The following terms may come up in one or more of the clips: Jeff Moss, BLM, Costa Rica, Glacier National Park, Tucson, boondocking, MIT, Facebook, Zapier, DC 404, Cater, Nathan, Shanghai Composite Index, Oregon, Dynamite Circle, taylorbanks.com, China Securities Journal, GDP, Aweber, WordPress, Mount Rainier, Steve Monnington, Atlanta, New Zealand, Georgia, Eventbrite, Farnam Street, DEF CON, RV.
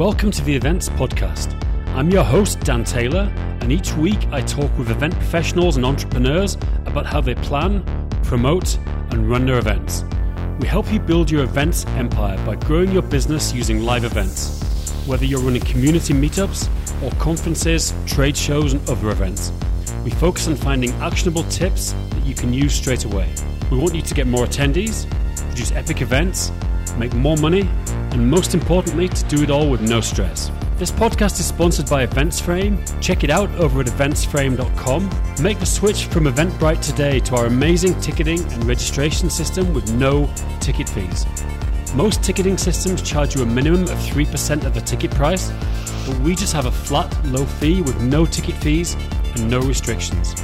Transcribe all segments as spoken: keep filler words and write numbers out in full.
Welcome to the Events Podcast. I'm your host, Dan Taylor, and each week I talk with event professionals and entrepreneurs about how they plan, promote, and run their events. We help you build your events empire by growing your business using live events, whether you're running community meetups or conferences, trade shows, and other events. We focus on finding actionable tips that you can use straight away. We want you to get more attendees, produce epic events, make more money, and most importantly, to do it all with no stress. This podcast is sponsored by EventsFrame. Check it out over at events frame dot com. Make the switch from Eventbrite today to our amazing ticketing and registration system with no ticket fees. Most ticketing systems charge you a minimum of three percent of the ticket price, but we just have a flat, low fee with no ticket fees and no restrictions.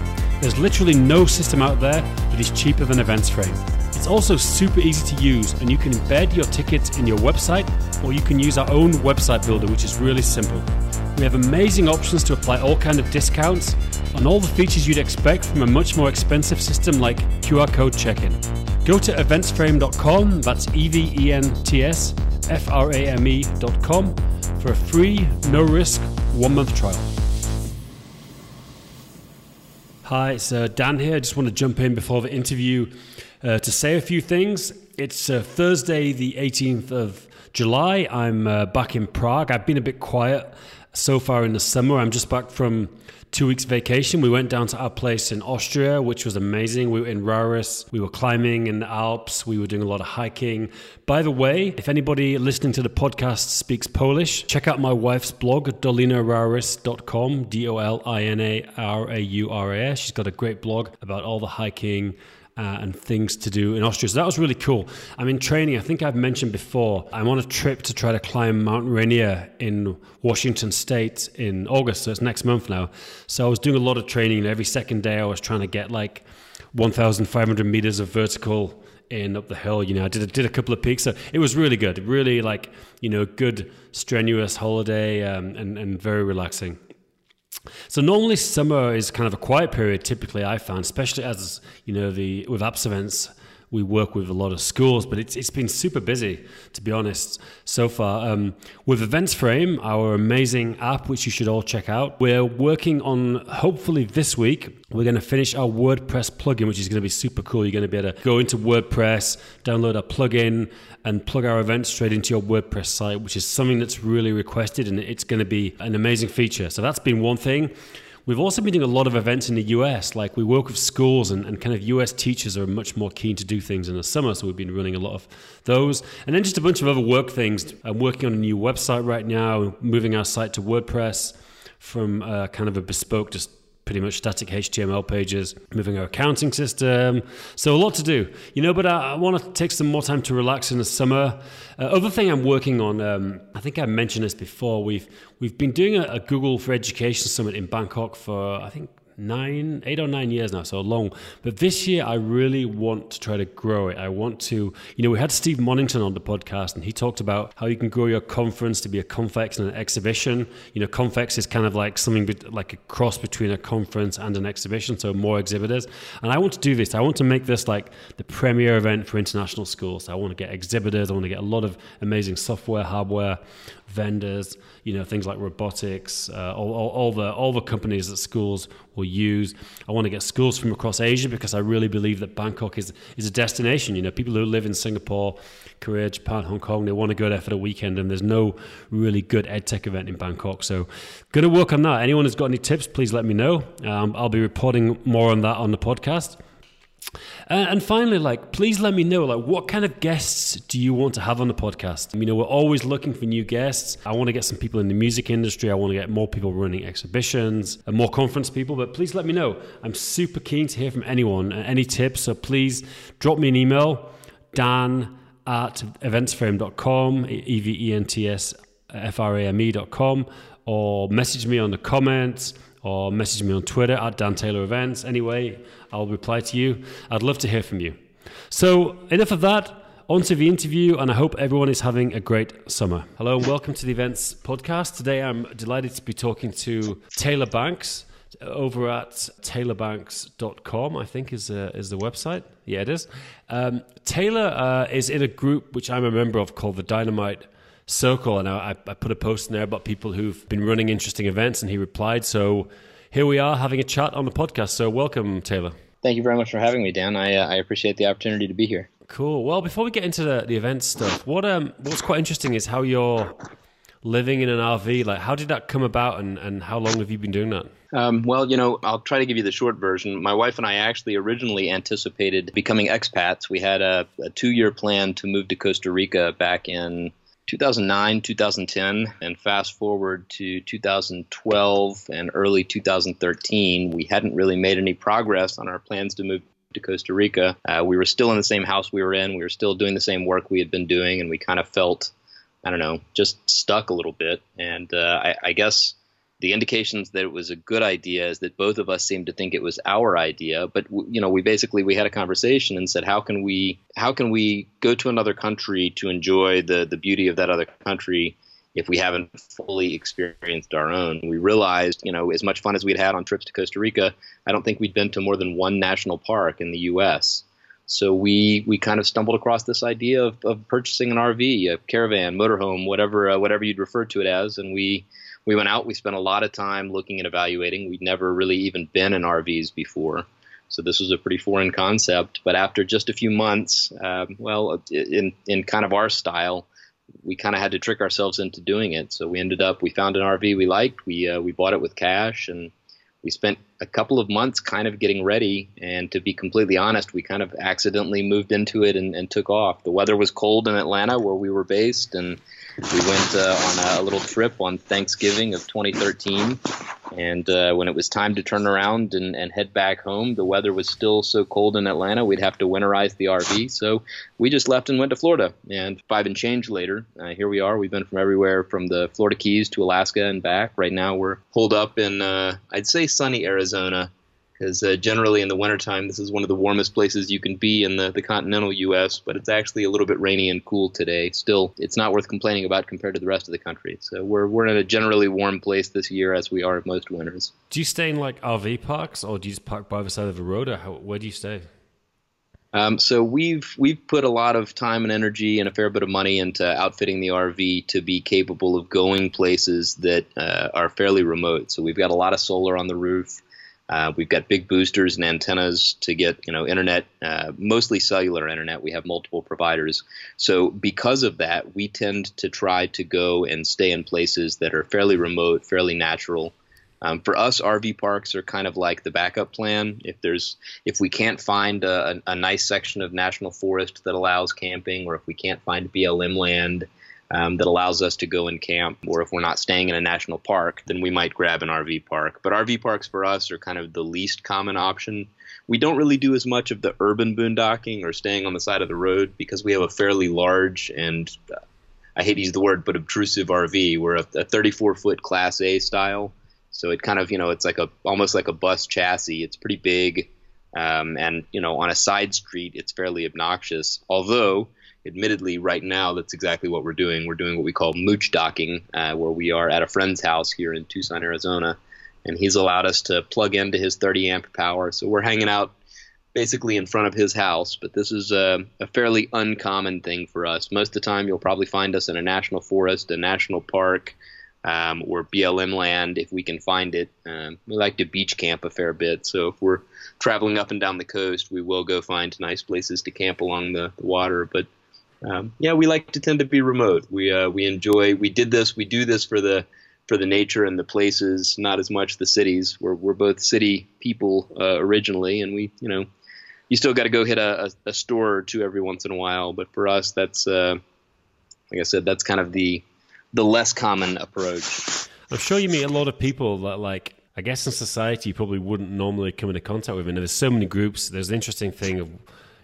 There's literally no system out there that is cheaper than EventsFrame. It's also super easy to use, and you can embed your tickets in your website, or you can use our own website builder, which is really simple. We have amazing options to apply all kinds of discounts and all the features you'd expect from a much more expensive system like Q R code check-in. Go to events frame dot com, that's E V E N T S F R A M E dot com, for a free, no-risk, one-month trial. Hi, it's uh, Dan here. I just want to jump in before the interview Uh, to say a few things. It's uh, Thursday the eighteenth of July. I'm uh, back in Prague. I've been a bit quiet so far in the summer. I'm just back from two weeks vacation. We went down to our place in Austria, which was amazing. We were in Rauris. We were climbing in the Alps. We were doing a lot of hiking. By the way, if anybody listening to the podcast speaks Polish, check out my wife's blog, dolina rauris dot com, D O L I N A R A U R A S. She's got a great blog about all the hiking Uh, and things to do in Austria. So that was really cool. I'm in training. I think I've mentioned before, I'm on a trip to try to climb Mount Rainier in Washington state in August. So it's next month now. So I was doing a lot of training, and every second day I was trying to get like fifteen hundred meters of vertical in up the hill. You know, I did a, did a couple of peaks. So it was really good, really like, you know, good strenuous holiday um, and, and very relaxing. So normally summer is kind of a quiet period, typically I found, especially as, you know, the with apps events, we work with a lot of schools, but it's it's been super busy, to be honest, so far. Um, with EventsFrame, our amazing app, which you should all check out, we're working on, hopefully this week, we're going to finish our WordPress plugin, which is going to be super cool. You're going to be able to go into WordPress, download our plugin, and plug our events straight into your WordPress site, which is something that's really requested, and it's going to be an amazing feature. So that's been one thing. We've also been doing a lot of events in the U S, like we work with schools and, and kind of U S teachers are much more keen to do things in the summer, so we've been running a lot of those. And then just a bunch of other work things. I'm working on a new website right now, moving our site to WordPress from uh, kind of a bespoke, just pretty much static H T M L pages, moving our accounting system. So a lot to do, you know, but I, I want to take some more time to relax in the summer. Uh, other thing I'm working on, um, I think I mentioned this before, we've We've been doing a, a Google for Education Summit in Bangkok for, I think, nine, eight or nine years now, so long. But this year, I really want to try to grow it. I want to, you know, we had Steve Monnington on the podcast, and he talked about how you can grow your conference to be a convex and an exhibition. You know, convex is kind of like something like a cross between a conference and an exhibition, so more exhibitors. And I want to do this. I want to make this like the premier event for international schools. So I want to get exhibitors. I want to get a lot of amazing software, hardware, vendors, you know, things like robotics, uh, all, all, all the all the companies that schools will use. I want to get schools from across Asia because I really believe that Bangkok is is a destination. You know, people who live in Singapore, Korea, Japan, Hong Kong, they want to go there for the weekend, and there's no really good EdTech event in Bangkok. So going to work on that. Anyone who's got any tips, please let me know. Um, I'll be reporting more on that on the podcast. And finally, like, please let me know, like, what kind of guests do you want to have on the podcast? You know, we're always looking for new guests. I want to get some people in the music industry. I want to get more people running exhibitions and more conference people. But please let me know. I'm super keen to hear from anyone. Any tips? So please drop me an email, dan at events frame dot com, E V E N T S F R A M E dot com, or message me on the comments, or message me on Twitter at Dan Taylor Events. Anyway, I'll reply to you. I'd love to hear from you. So enough of that, on to the interview, and I hope everyone is having a great summer. Hello and welcome to the Events Podcast. Today I'm delighted to be talking to Taylor Banks over at taylor banks dot com, I think is uh, is the website. Yeah, it is. Um, Taylor uh, is in a group which I'm a member of called the Dynamite circle, and I, I put a post in there about people who've been running interesting events, and he replied. So here we are having a chat on the podcast. So welcome, Taylor. Thank you very much for having me, Dan. I uh, I appreciate the opportunity to be here. Cool. Well, before we get into the, the event stuff, what um what's quite interesting is how you're living in an R V. Like, how did that come about, and, and how long have you been doing that? Um, well, you know, I'll try to give you the short version. My wife and I actually originally anticipated becoming expats. We had a, a two-year plan to move to Costa Rica back in two thousand nine, two thousand ten, and fast forward to two thousand twelve and early two thousand thirteen, we hadn't really made any progress on our plans to move to Costa Rica. Uh, we were still in the same house we were in. We were still doing the same work we had been doing, and we kind of felt, I don't know, just stuck a little bit. And uh, I, I guess the indications that it was a good idea is that both of us seemed to think it was our idea. But, w- you know, we basically we had a conversation and said, how can we how can we go to another country to enjoy the, the beauty of that other country if we haven't fully experienced our own? We realized, you know, as much fun as we'd had on trips to Costa Rica, I don't think we'd been to more than one national park in the U S So we we kind of stumbled across this idea of, of purchasing an R V, a caravan, motorhome, whatever uh, whatever you'd refer to it as. And we we went out. We spent a lot of time looking and evaluating. We'd never really even been in R Vs before, so this was a pretty foreign concept. But after just a few months, um, well, in in kind of our style, we kind of had to trick ourselves into doing it. So we ended up we found an R V we liked. We uh, we bought it with cash, and we spent a couple of months kind of getting ready, and to be completely honest, we kind of accidentally moved into it and, and took off. The weather was cold in Atlanta, where we were based, and we went uh, on a little trip on Thanksgiving of twenty thirteen, and uh, when it was time to turn around and, and head back home, the weather was still so cold in Atlanta, we'd have to winterize the R V, so we just left and went to Florida, and five and change later, uh, here we are. We've been from everywhere from the Florida Keys to Alaska and back. Right now, we're pulled up in, uh, I'd say, sunny Arizona, because uh, generally in the wintertime, this is one of the warmest places you can be in the, the continental U S, but it's actually a little bit rainy and cool today. Still, it's not worth complaining about compared to the rest of the country. So we're we're in a generally warm place this year, as we are most winters. Do you stay in like R V parks, or do you just park by the side of the road, or how, where do you stay? Um, so we've we've put a lot of time and energy and a fair bit of money into outfitting the R V to be capable of going places that uh, are fairly remote. So we've got a lot of solar on the roof. Uh, we've got big boosters and antennas to get, you know, internet, uh, mostly cellular internet. We have multiple providers. So because of that, we tend to try to go and stay in places that are fairly remote, fairly natural. Um, for us, R V parks are kind of like the backup plan. If there's, if we can't find a, a, a nice section of national forest that allows camping, or if we can't find B L M land Um, that allows us to go and camp, or if we're not staying in a national park, then we might grab an R V park. But R V parks for us are kind of the least common option. We don't really do as much of the urban boondocking or staying on the side of the road, because we have a fairly large and, uh, I hate to use the word, but obtrusive R V. We're a thirty-four foot Class A style. So it kind of, you know, it's like a almost like a bus chassis. It's pretty big. Um, and, you know, on a side street, it's fairly obnoxious, although admittedly, right now, that's exactly what we're doing. We're doing what we call mooch docking, uh, where we are at a friend's house here in Tucson, Arizona, and he's allowed us to plug into his thirty amp power. So we're hanging out basically in front of his house, but this is a, a fairly uncommon thing for us. Most of the time, you'll probably find us in a national forest, a national park, um, or B L M land if we can find it. Um, we like to beach camp a fair bit, so if we're traveling up and down the coast, we will go find nice places to camp along the, the water, but Um, yeah, we like to tend to be remote. We uh, we enjoy. We did this. We do this for the for the nature and the places, not as much the cities. We're we're both city people uh, originally, and we you know you still got to go hit a, a store or two every once in a while. But for us, that's uh, like I said, that's kind of the the less common approach. I'm sure you meet a lot of people that, like, I guess in society you probably wouldn't normally come into contact with. And there's so many groups. There's the interesting thing of,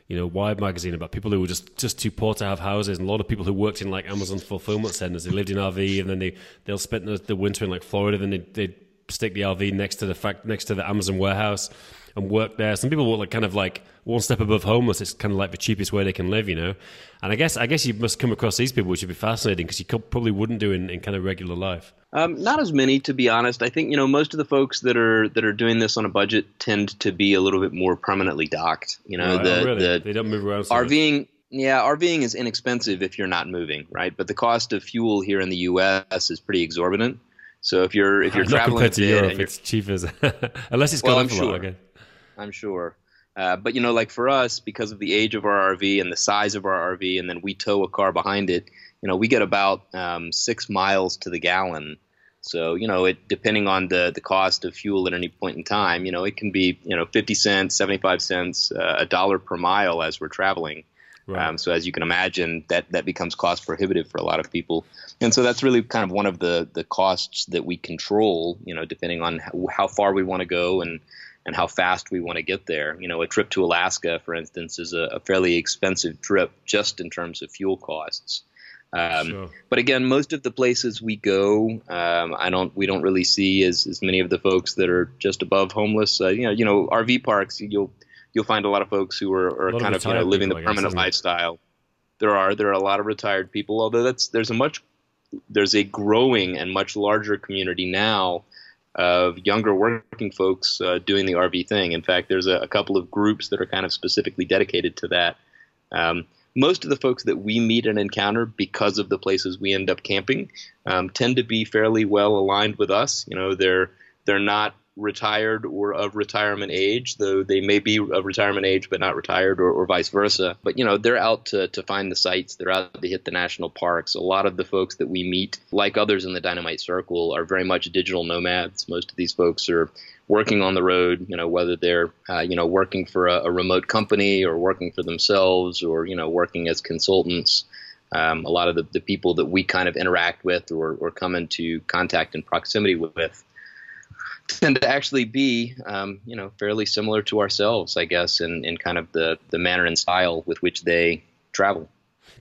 you know, Wired magazine about people who were just, just too poor to have houses, and a lot of people who worked in like Amazon fulfillment centers. They lived in R V, and then they they'll spend the, the winter in like Florida, then they they stick the R V next to the fact next to the Amazon warehouse and work there. Some people were like kind of like one step above homeless. It's kind of like the cheapest way they can live, you know. And I guess I guess you must come across these people, which would be fascinating, because you could, probably wouldn't do in, in kind of regular life. Um, not as many, to be honest. I think, you know, most of the folks that are that are doing this on a budget tend to be a little bit more permanently docked. You know, right, the, oh, really? the they don't move around. So RVing, much. Yeah, RVing is inexpensive if you're not moving, right? But the cost of fuel here in the U S is pretty exorbitant. So if you're if you're not traveling compared to Europe, it's cheap as unless it's gone up a lot again. I'm sure. Uh, but you know, like for us, because of the age of our R V and the size of our R V, and then we tow a car behind it, you know, we get about um, six miles to the gallon. So you know, it depending on the the cost of fuel at any point in time, you know, it can be you know fifty cents, seventy five cents, uh, a dollar per mile as we're traveling. Right. Um, so as you can imagine, that that becomes cost prohibitive for a lot of people, and so that's really kind of one of the the costs that we control. You know, depending on how, how far we want to go and. and how fast we want to get there. You know, a trip to Alaska, for instance, is a, a fairly expensive trip just in terms of fuel costs. Um, sure. But again, most of the places we go, um, I don't, we don't really see as, as many of the folks that are just above homeless. Uh, you know, you know, R V parks, you'll you'll find a lot of folks who are, are kind of, you know, living people, the permanent lifestyle. There are there are a lot of retired people, although that's there's a much there's a growing and much larger community now of younger working folks uh, doing the R V thing. In fact, there's a, a couple of groups that are kind of specifically dedicated to that. Um, most of the folks that we meet and encounter because of the places we end up camping um, tend to be fairly well aligned with us. You know, they're they're not retired or of retirement age, though they may be of retirement age but not retired, or, or vice versa. But, you know, they're out to, to find the sites. They're out to hit the national parks. A lot of the folks that we meet, like others in the Dynamite Circle, are very much digital nomads. Most of these folks are working on the road, you know, whether they're, uh, you know, working for a, a remote company or working for themselves or, you know, working as consultants. Um, a lot of the, the people that we kind of interact with or, or come into contact and proximity with tend to actually be, um, you know, fairly similar to ourselves, I guess, in, in kind of the, the manner and style with which they travel.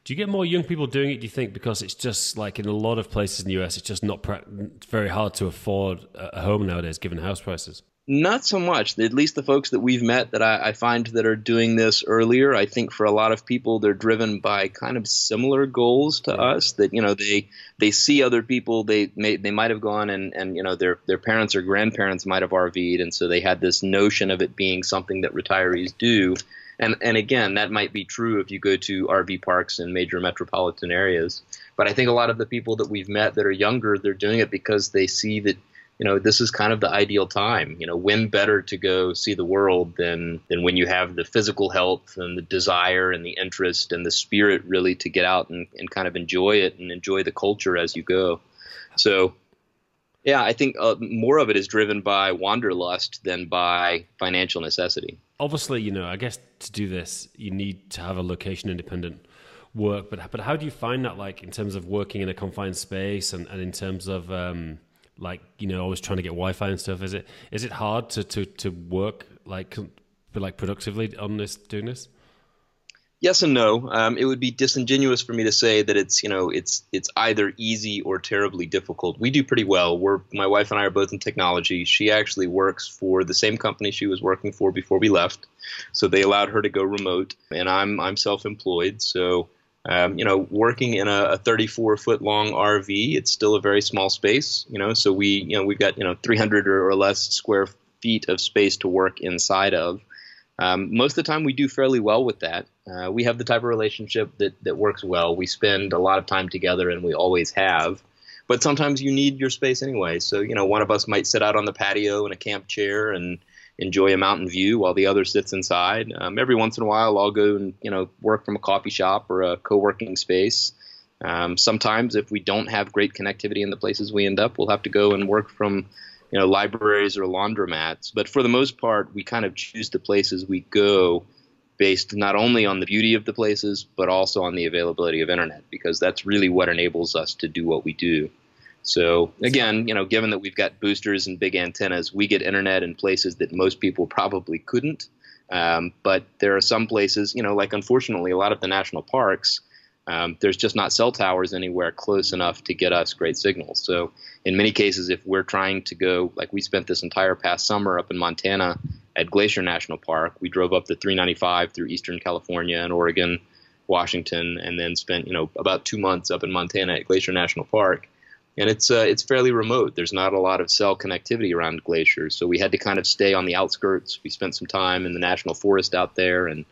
Do you get more young people doing it, do you think? Because it's just like in a lot of places in the U S, it's just not pra- it's very hard to afford a home nowadays, given house prices. Not so much. At least the folks that we've met that I, I find that are doing this earlier, I think for a lot of people, they're driven by kind of similar goals to us. That, you know, they they see other people. They may, they might have gone and, and you know, their, their parents or grandparents might have R V'd. And so they had this notion of it being something that retirees do. And, and again, that might be true if you go to R V parks in major metropolitan areas. But I think a lot of the people that we've met that are younger, they're doing it because they see that, you know, this is kind of the ideal time. You know, when better to go see the world than than when you have the physical health and the desire and the interest and the spirit really to get out and, and kind of enjoy it and enjoy the culture as you go. So, yeah, I think uh, more of it is driven by wanderlust than by financial necessity. Obviously, you know, I guess to do this, you need to have a location-independent work. But but how do you find that, like, in terms of working in a confined space and, and in terms of... Um... like, you know, always trying to get Wi-Fi and stuff. Is it is it hard to, to, to work like like productively on this doing this? Yes and no. Um, it would be disingenuous for me to say that it's you know it's it's either easy or terribly difficult. We do pretty well. We're my wife and I are both in technology. She actually works for the same company she was working for before we left, so they allowed her to go remote, and I'm I'm self-employed, so. Um, you know, working in a thirty-four foot long R V, it's still a very small space, you know, so we, you know, we've got, you know, three hundred or less square feet of space to work inside of. Um, most of the time we do fairly well with that. Uh, we have the type of relationship that, that works well. We spend a lot of time together and we always have, but sometimes you need your space anyway. So, you know, one of us might sit out on the patio in a camp chair and enjoy a mountain view while the other sits inside. Um, every once in a while, I'll go and, you know, work from a coffee shop or a co-working space. Um, sometimes if we don't have great connectivity in the places we end up, we'll have to go and work from, you know, libraries or laundromats. But for the most part, we kind of choose the places we go based not only on the beauty of the places, but also on the availability of internet, because that's really what enables us to do what we do. So again, you know, given that we've got boosters and big antennas, we get internet in places that most people probably couldn't. Um, but there are some places, you know, like unfortunately a lot of the national parks, um, there's just not cell towers anywhere close enough to get us great signals. So in many cases, if we're trying to go, like we spent this entire past summer up in Montana at Glacier National Park, we drove up the three ninety-five through Eastern California and Oregon, Washington, and then spent, you know, about two months up in Montana at Glacier National Park. And it's uh, it's fairly remote. There's not a lot of cell connectivity around glaciers, so we had to kind of stay on the outskirts. We spent some time in the national forest out there, and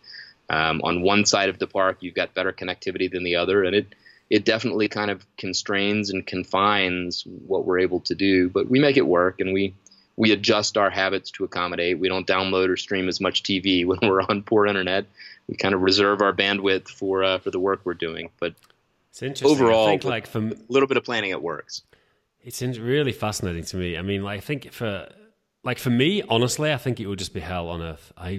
Um, on one side of the park, you've got better connectivity than the other, and it it definitely kind of constrains and confines what we're able to do. But we make it work, and we we adjust our habits to accommodate. We don't download or stream as much T V when we're on poor internet. We kind of reserve our bandwidth for uh, for the work we're doing. But it's interesting. Overall, I think, like, for a little bit of planning, it works. It's really fascinating to me. I mean, like, I think for. Like for me, honestly, I think it would just be hell on earth. I,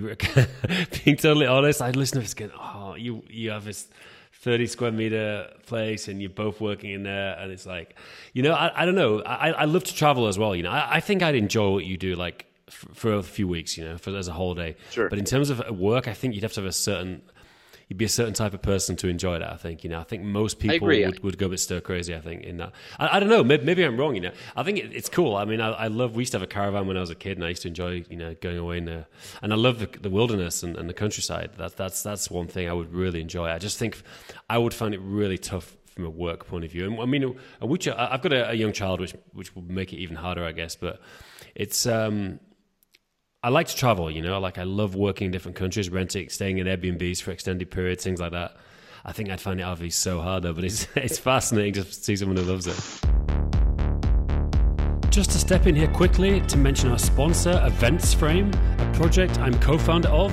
being totally honest, I'd listen to this going, oh, you, you have this thirty square meter place and you're both working in there. And it's like, you know, I, I don't know. I, I love to travel as well. You know, I, I think I'd enjoy what you do, like f- for a few weeks, you know, for as a whole day. Sure. But in terms of work, I think you'd have to have a certain, you'd be a certain type of person to enjoy that, I think. You know, I think most people would, would go a bit stir crazy, I think, in that. I, I don't know, maybe, maybe I'm wrong, you know. I think it, it's cool. I mean, I, I love, we used to have a caravan when I was a kid, and I used to enjoy, you know, going away in there. And I love the, the wilderness and, and the countryside. That, that's that's one thing I would really enjoy. I just think I would find it really tough from a work point of view. And I mean, I've got a, a young child, which which will make it even harder, I guess. But it's... um I like to travel, you know, like I love working in different countries, renting, staying in Airbnbs for extended periods, things like that. I think I'd find it obviously so hard though, but it's it's fascinating to see someone who loves it. Just to step in here quickly to mention our sponsor, EventsFrame, a project I'm co-founder of,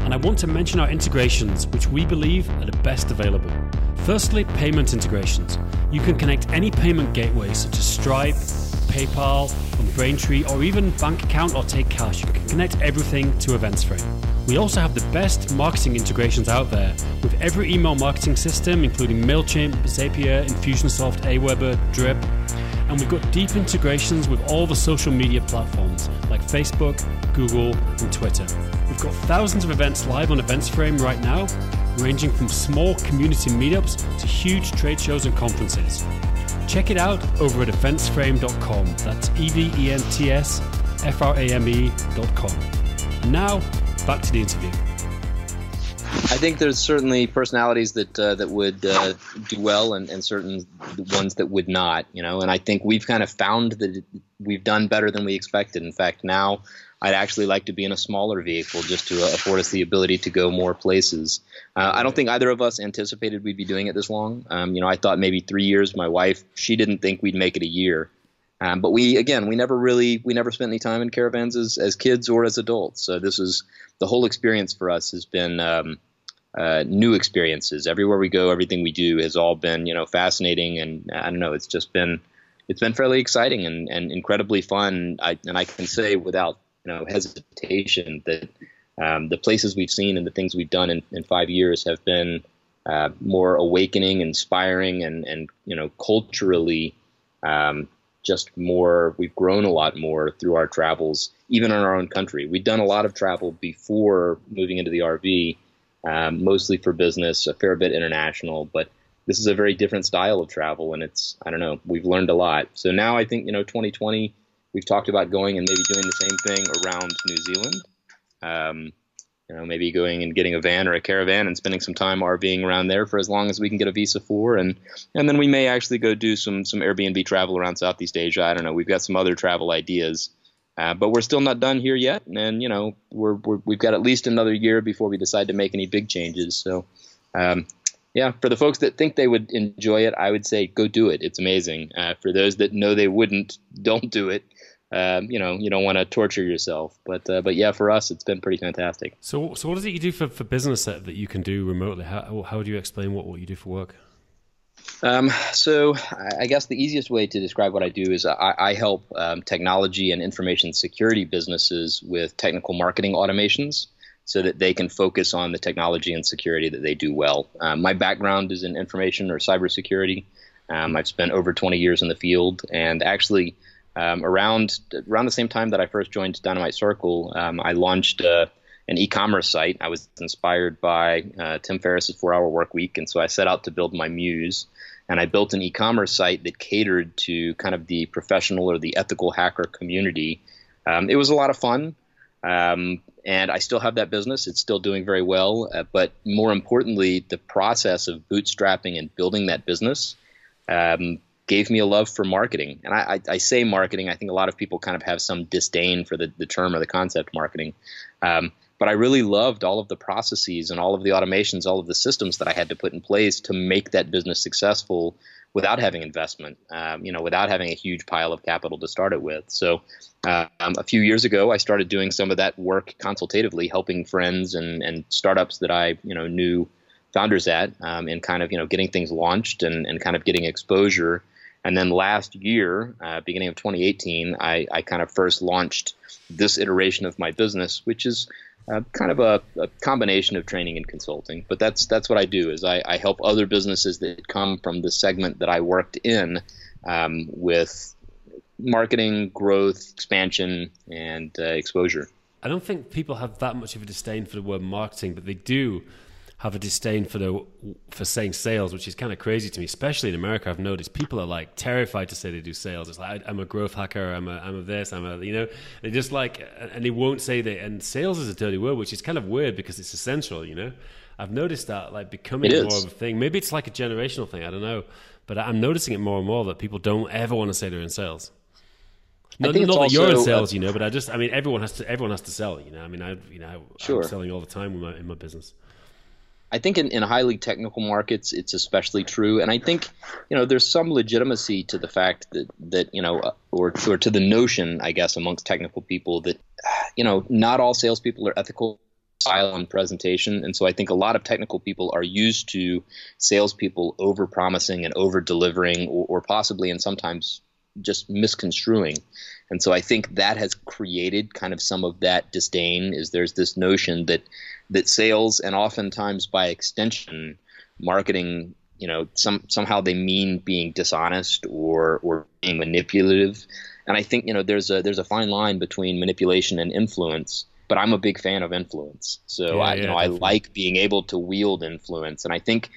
and I want to mention our integrations, which we believe are the best available. Firstly, payment integrations. You can connect any payment gateway such as Stripe, PayPal, from Braintree, or even bank account or take cash. You can connect everything to EventsFrame. We also have the best marketing integrations out there with every email marketing system, including MailChimp, Zapier, Infusionsoft, Aweber, Drip. And we've got deep integrations with all the social media platforms like Facebook, Google, and Twitter. We've got thousands of events live on EventsFrame right now, ranging from small community meetups to huge trade shows and conferences. Check it out over at events frame dot com. That's E V E N T S F R A M E dot com. And now, back to the interview. I think there's certainly personalities that uh, that would uh, do well and, and certain ones that would not, you know. And I think we've kind of found that we've done better than we expected. In fact, now I'd actually like to be in a smaller vehicle just to uh, afford us the ability to go more places. Uh, I don't think either of us anticipated we'd be doing it this long. Um, you know, I thought maybe three years. My wife, she didn't think we'd make it a year. Um, but we, again, we never really, we never spent any time in caravans as, as kids or as adults. So this is, the whole experience for us has been um, uh, new experiences. Everywhere we go, everything we do has all been, you know, fascinating. And I don't know, it's just been, it's been fairly exciting and, and incredibly fun. I, and I can say without, you know, hesitation that um, the places we've seen and the things we've done in, in five years have been uh, more awakening, inspiring, and, and, you know, culturally um, just more, we've grown a lot more through our travels, even in our own country. We've done a lot of travel before moving into the R V, um, mostly for business, a fair bit international, but this is a very different style of travel. And it's, I don't know, we've learned a lot. So now I think, you know, twenty twenty, we've talked about going and maybe doing the same thing around New Zealand, um, you know, maybe going and getting a van or a caravan and spending some time RVing around there for as long as we can get a visa for, and and then we may actually go do some some Airbnb travel around Southeast Asia. I don't know. We've got some other travel ideas, uh, but we're still not done here yet, and you know, we're, we're we've got at least another year before we decide to make any big changes. So, um, yeah, for the folks that think they would enjoy it, I would say go do it. It's amazing. Uh, for those that know they wouldn't, don't do it. Um, you know, you don't want to torture yourself, but uh, but yeah, for us, it's been pretty fantastic. So, so what is it you do for, for business that, that you can do remotely? How how do you explain what, what you do for work? Um, so, I guess the easiest way to describe what I do is I, I help um, technology and information security businesses with technical marketing automations, so that they can focus on the technology and security that they do well. Um, my background is in information or cybersecurity. Um, I've spent over twenty years in the field, and actually. Um, around around the same time that I first joined Dynamite Circle, um, I launched uh, an e-commerce site. I was inspired by uh, Tim Ferriss's Four Hour Work Week, and so I set out to build my muse. And I built an e-commerce site that catered to kind of the professional or the ethical hacker community. Um, it was a lot of fun, um, and I still have that business. It's still doing very well, uh, but more importantly, the process of bootstrapping and building that business um, gave me a love for marketing. And I, I, I say marketing, I think a lot of people kind of have some disdain for the, the term or the concept marketing. Um, But I really loved all of the processes and all of the automations, all of the systems that I had to put in place to make that business successful without having investment, um, you know, without having a huge pile of capital to start it with. So um, a few years ago, I started doing some of that work consultatively, helping friends and, and startups that I, you know, knew founders at, um, and kind of, you know, getting things launched and, and kind of getting exposure. And then last year, uh, beginning of twenty eighteen, I, I kind of first launched this iteration of my business, which is Uh, kind of a, a combination of training and consulting, but that's that's what I do. Is I, I help other businesses that come from the segment that I worked in um, with marketing, growth, expansion, and uh, exposure. I don't think people have that much of a disdain for the word marketing, but they do have a disdain for the for saying sales, which is kind of crazy to me. Especially in America, I've noticed people are like terrified to say they do sales. It's like, I'm a growth hacker, I'm a I'm a this, I'm a you know, they just like, and they won't say that. And sales is a dirty word, which is kind of weird because it's essential, you know. I've noticed that like becoming more of a thing. Maybe it's like a generational thing, I don't know, but I'm noticing it more and more that people don't ever want to say they're in sales. No, not that you're in sales, uh, you know, but I just I mean everyone has to everyone has to sell, you know. I mean I you know sure. I'm selling all the time in my, in my business. I think in, in highly technical markets, it's especially true. And I think, you know, there's some legitimacy to the fact that, that you know, or, or to the notion, I guess, amongst technical people that, you know, not all salespeople are ethical style and presentation. And so I think a lot of technical people are used to salespeople over-promising and over-delivering or, or possibly and sometimes just misconstruing. And so I think that has created kind of some of that disdain. Is there's this notion that that sales and oftentimes by extension marketing, you know, some somehow they mean being dishonest or or being manipulative. And I think, you know, there's a there's a fine line between manipulation and influence, but I'm a big fan of influence. So yeah, I yeah, you know definitely. I like being able to wield influence, and I think,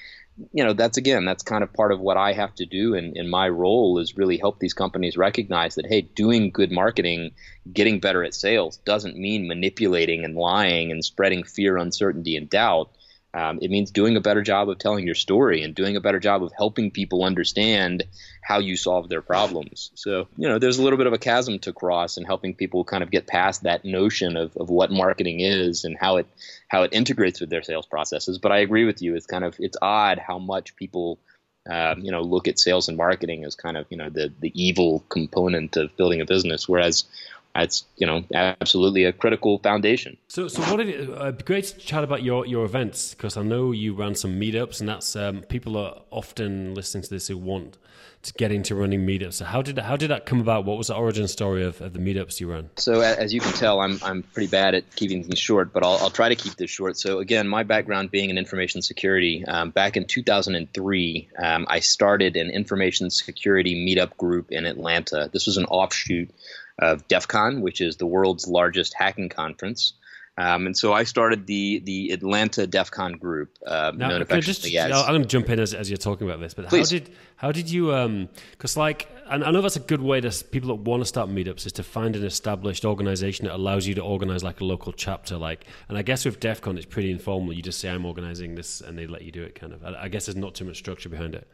you know, that's again, that's kind of part of what I have to do in, in my role is really help these companies recognize that, hey, doing good marketing, getting better at sales doesn't mean manipulating and lying and spreading fear, uncertainty, and doubt. Um, it means doing a better job of telling your story and doing a better job of helping people understand how you solve their problems. So, you know, there's a little bit of a chasm to cross in helping people kind of get past that notion of, of what marketing is and how it how it integrates with their sales processes. But I agree with you. It's kind of it's odd how much people, um, you know, look at sales and marketing as kind of, you know, the, the evil component of building a business, whereas it's, you know, absolutely a critical foundation. So, so what? Did it, uh, great to chat about your your events, because I know you ran some meetups, and that's um, people are often listening to this who want to get into running meetups. So, how did how did that come about? What was the origin story of, of the meetups you ran? So, as you can tell, I'm I'm pretty bad at keeping things short, but I'll I'll try to keep this short. So, again, my background being in information security, um, back in two thousand three, um, I started an information security meetup group in Atlanta. This was an offshoot of DEF CON, which is the world's largest hacking conference. Um, and so I started the the Atlanta DEF CON group, uh, now, known officially just, as... I'm going to jump in as, as you're talking about this, but Please. how did how did you... Because um, like, and I know that's a good way to people that want to start meetups is to find an established organization that allows you to organize like a local chapter. like. And I guess with DEF CON, it's pretty informal. You just say, I'm organizing this, and they let you do it kind of. I, I guess there's not too much structure behind it.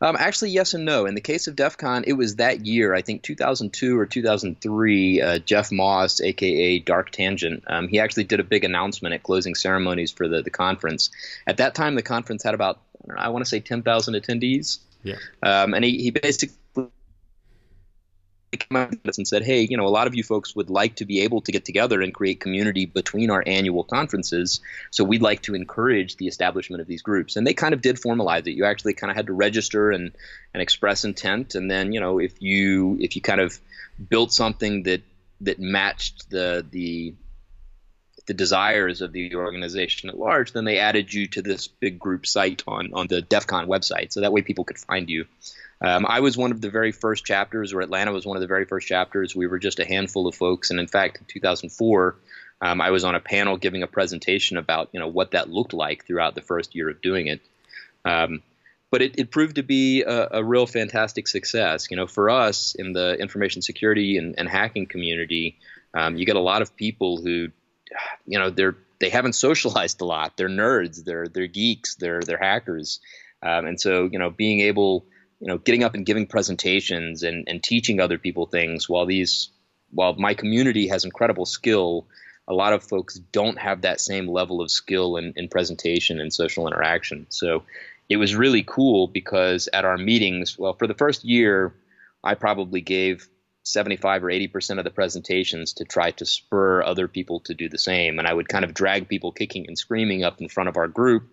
Um, actually, yes and no. In the case of DEF CON, it was that year, I think two thousand two or two thousand three, uh, Jeff Moss, a k a. Dark Tangent, um, he actually did a big announcement at closing ceremonies for the, the conference. At that time, the conference had about, I, don't know, I want to say ten thousand attendees. Yeah. Um, and he, he basically came out and said, hey, you know, a lot of you folks would like to be able to get together and create community between our annual conferences, so we'd like to encourage the establishment of these groups. And they kind of did formalize it. You actually kind of had to register and, and express intent, and then, you know, if you if you kind of built something that that matched the the the desires of the organization at large, then they added you to this big group site on, on the DEF CON website, so that way people could find you. Um, I was one of the very first chapters, or Atlanta was one of the very first chapters. We were just a handful of folks, and in fact, in two thousand four, um, I was on a panel giving a presentation about, you know, what that looked like throughout the first year of doing it. Um, but it, it proved to be a, a real fantastic success. You know, for us in the information security and, and hacking community, um, you get a lot of people who, you know, they're they haven't socialized a lot. They're nerds. They're they're geeks. They're they're hackers. Um, and so, you know, being able you know, getting up and giving presentations and, and teaching other people things while these, while my community has incredible skill, a lot of folks don't have that same level of skill in, in presentation and social interaction. So it was really cool because at our meetings, well, for the first year, I probably gave seventy-five or eighty percent of the presentations to try to spur other people to do the same. And I would kind of drag people kicking and screaming up in front of our group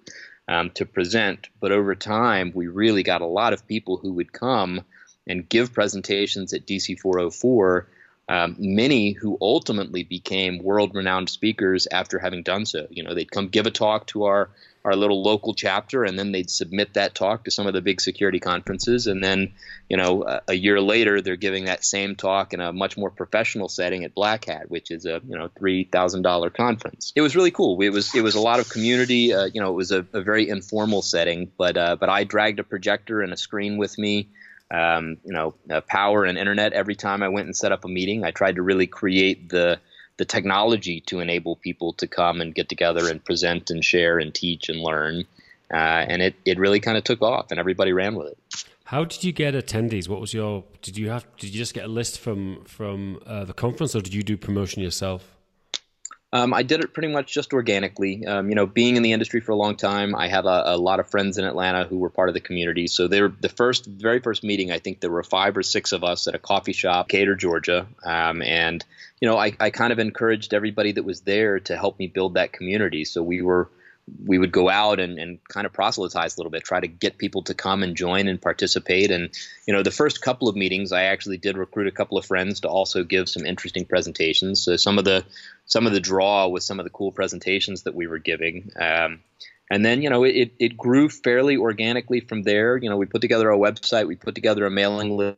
um, to present. But over time, we really got a lot of people who would come and give presentations at D C four oh four, um, many who ultimately became world-renowned speakers after having done so. You know, they'd come give a talk to our, our little local chapter, and then they'd submit that talk to some of the big security conferences. And then, you know, a, a year later, they're giving that same talk in a much more professional setting at Black Hat, which is a, you know, three thousand dollar conference. It was really cool. It was, it was a lot of community. Uh, you know, it was a, a very informal setting, but, uh, but I dragged a projector and a screen with me. Um, you know, uh, power and internet. Every time I went and set up a meeting, I tried to really create the the technology to enable people to come and get together and present and share and teach and learn. Uh, and it, it really kind of took off, and everybody ran with it. How did you get attendees? What was your did you have? Did you just get a list from from uh, the conference, or did you do promotion yourself? Um, I did it pretty much just organically. Um, you know, being in the industry for a long time, I have a, a lot of friends in Atlanta who were part of the community. So they were the first, very first meeting, I think there were five or six of us at a coffee shop, Cater, Georgia. Um, and, you know, I, I kind of encouraged everybody that was there to help me build that community. So we were, we would go out and, and kind of proselytize a little bit, try to get people to come and join and participate. And, you know, the first couple of meetings, I actually did recruit a couple of friends to also give some interesting presentations. So some of the Some of the draw with some of the cool presentations that we were giving. Um, and then, you know, it, it grew fairly organically from there. You know, we put together a website, we put together a mailing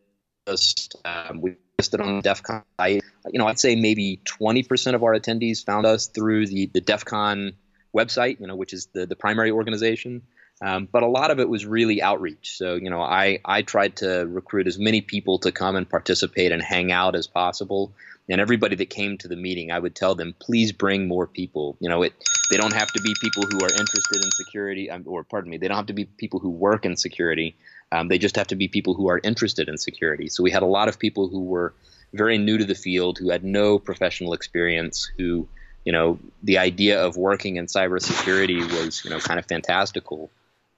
list, um, we listed on the DEF CON site. You know, I'd say maybe twenty percent of our attendees found us through the, the DEF CON website, you know, which is the, the primary organization. Um, but a lot of it was really outreach. So, you know, I, I tried to recruit as many people to come and participate and hang out as possible. And everybody that came to the meeting, I would tell them, please bring more people. You know, it, they don't have to be people who are interested in security, or pardon me, they don't have to be people who work in security. Um, they just have to be people who are interested in security. So we had a lot of people who were very new to the field, who had no professional experience, who, you know, the idea of working in cybersecurity was, you know, kind of fantastical.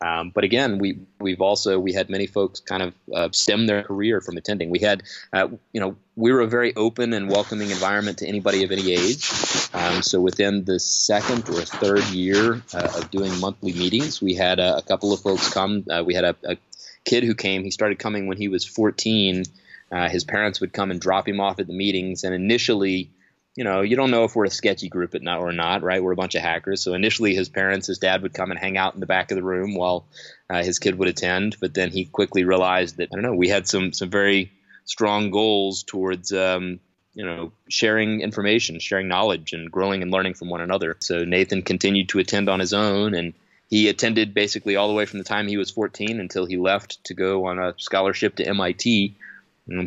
Um, but again, we, we've also, we had many folks kind of uh, stem their career from attending. We had, uh, you know, we were a very open and welcoming environment to anybody of any age. Um, so within the second or third year uh, of doing monthly meetings, we had uh, a couple of folks come. Uh, we had a, a kid who came. He started coming when he was fourteen. Uh, his parents would come and drop him off at the meetings. And initially, you know, you don't know if we're a sketchy group or not, right? We're a bunch of hackers. So initially his parents, his dad would come and hang out in the back of the room while uh, his kid would attend. But then he quickly realized that, I don't know, we had some some very strong goals towards, um, you know, sharing information, sharing knowledge, and growing and learning from one another. So Nathan continued to attend on his own, and he attended basically all the way from the time he was fourteen until he left to go on a scholarship to M I T.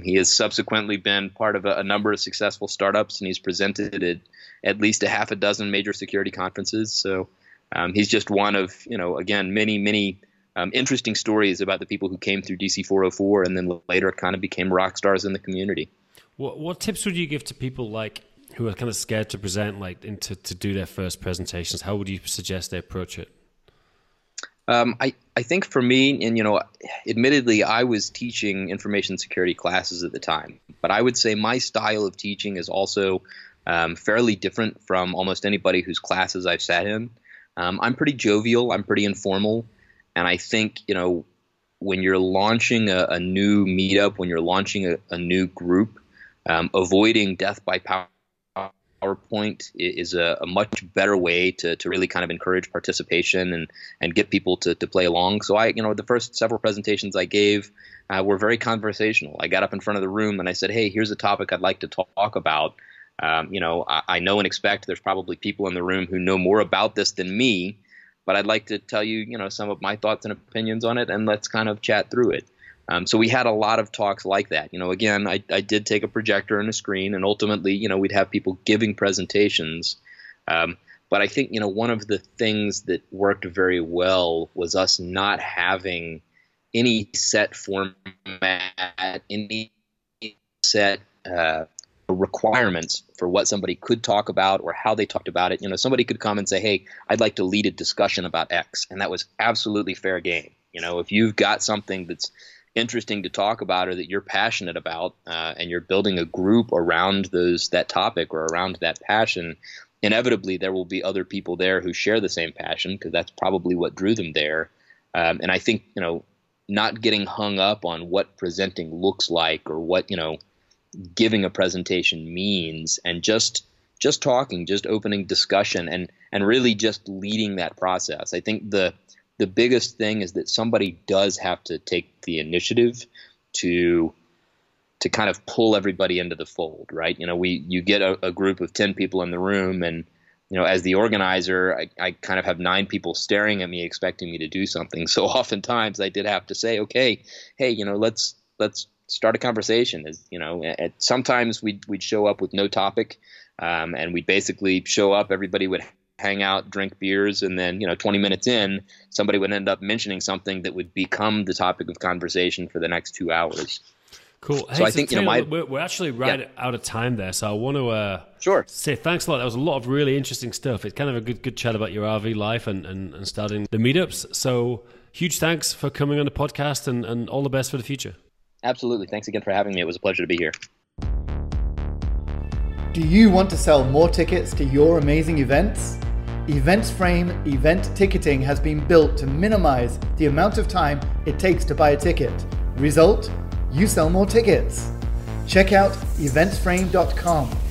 He has subsequently been part of a, a number of successful startups, and he's presented at at least a half a dozen major security conferences. So um, he's just one of, you know, again, many, many um, interesting stories about the people who came through D C four oh four and then later kind of became rock stars in the community. What, what tips would you give to people like who are kind of scared to present, like and to, to do their first presentations? How would you suggest they approach it? Um, I, I think for me, and, you know, admittedly, I was teaching information security classes at the time, but I would say my style of teaching is also um, fairly different from almost anybody whose classes I've sat in. Um, I'm pretty jovial. I'm pretty informal. And I think, you know, when you're launching a, a new meetup, when you're launching a, a new group, um, avoiding death by power. PowerPoint is a, a much better way to, to really kind of encourage participation and, and get people to, to play along. So I, you know, the first several presentations I gave uh, were very conversational. I got up in front of the room and I said, hey, here's a topic I'd like to talk about. Um, you know, I, I know and expect there's probably people in the room who know more about this than me, but I'd like to tell you, you know, some of my thoughts and opinions on it, and let's kind of chat through it. Um, so we had a lot of talks like that. You know, again, I, I did take a projector and a screen, and ultimately, you know, we'd have people giving presentations. Um, but I think, you know, one of the things that worked very well was us not having any set format, any set uh, requirements for what somebody could talk about or how they talked about it. You know, somebody could come and say, hey, I'd like to lead a discussion about X. And that was absolutely fair game. You know, if you've got something that's interesting to talk about or that you're passionate about, uh, and you're building a group around those that topic or around that passion, inevitably there will be other people there who share the same passion, because that's probably what drew them there. Um, and I think, you know, not getting hung up on what presenting looks like or what, you know, giving a presentation means, and just just talking, just opening discussion, and and really just leading that process. I think the the biggest thing is that somebody does have to take the initiative to to kind of pull everybody into the fold, right? You know, we you get a, a group of ten people in the room, and you know, as the organizer, I, I kind of have nine people staring at me expecting me to do something. So oftentimes I did have to say, okay, hey, you know, let's let's start a conversation. Is you know, at, sometimes we'd we'd show up with no topic, um, and we'd basically show up. Everybody would hang out, drink beers, and then you know, twenty minutes in, somebody would end up mentioning something that would become the topic of conversation for the next two hours. Cool. Hey, so I so think Taylor, you know, my, we're, we're actually right yeah. out of time there, so I want to uh, sure. say thanks a lot. That was a lot of really interesting stuff. It's kind of a good good chat about your R V life and and, and starting the meetups. So huge thanks for coming on the podcast, and, and all the best for the future. Absolutely. Thanks again for having me. It was a pleasure to be here. Do you want to sell more tickets to your amazing events? EventsFrame event ticketing has been built to minimize the amount of time it takes to buy a ticket. Result? You sell more tickets. Check out events frame dot com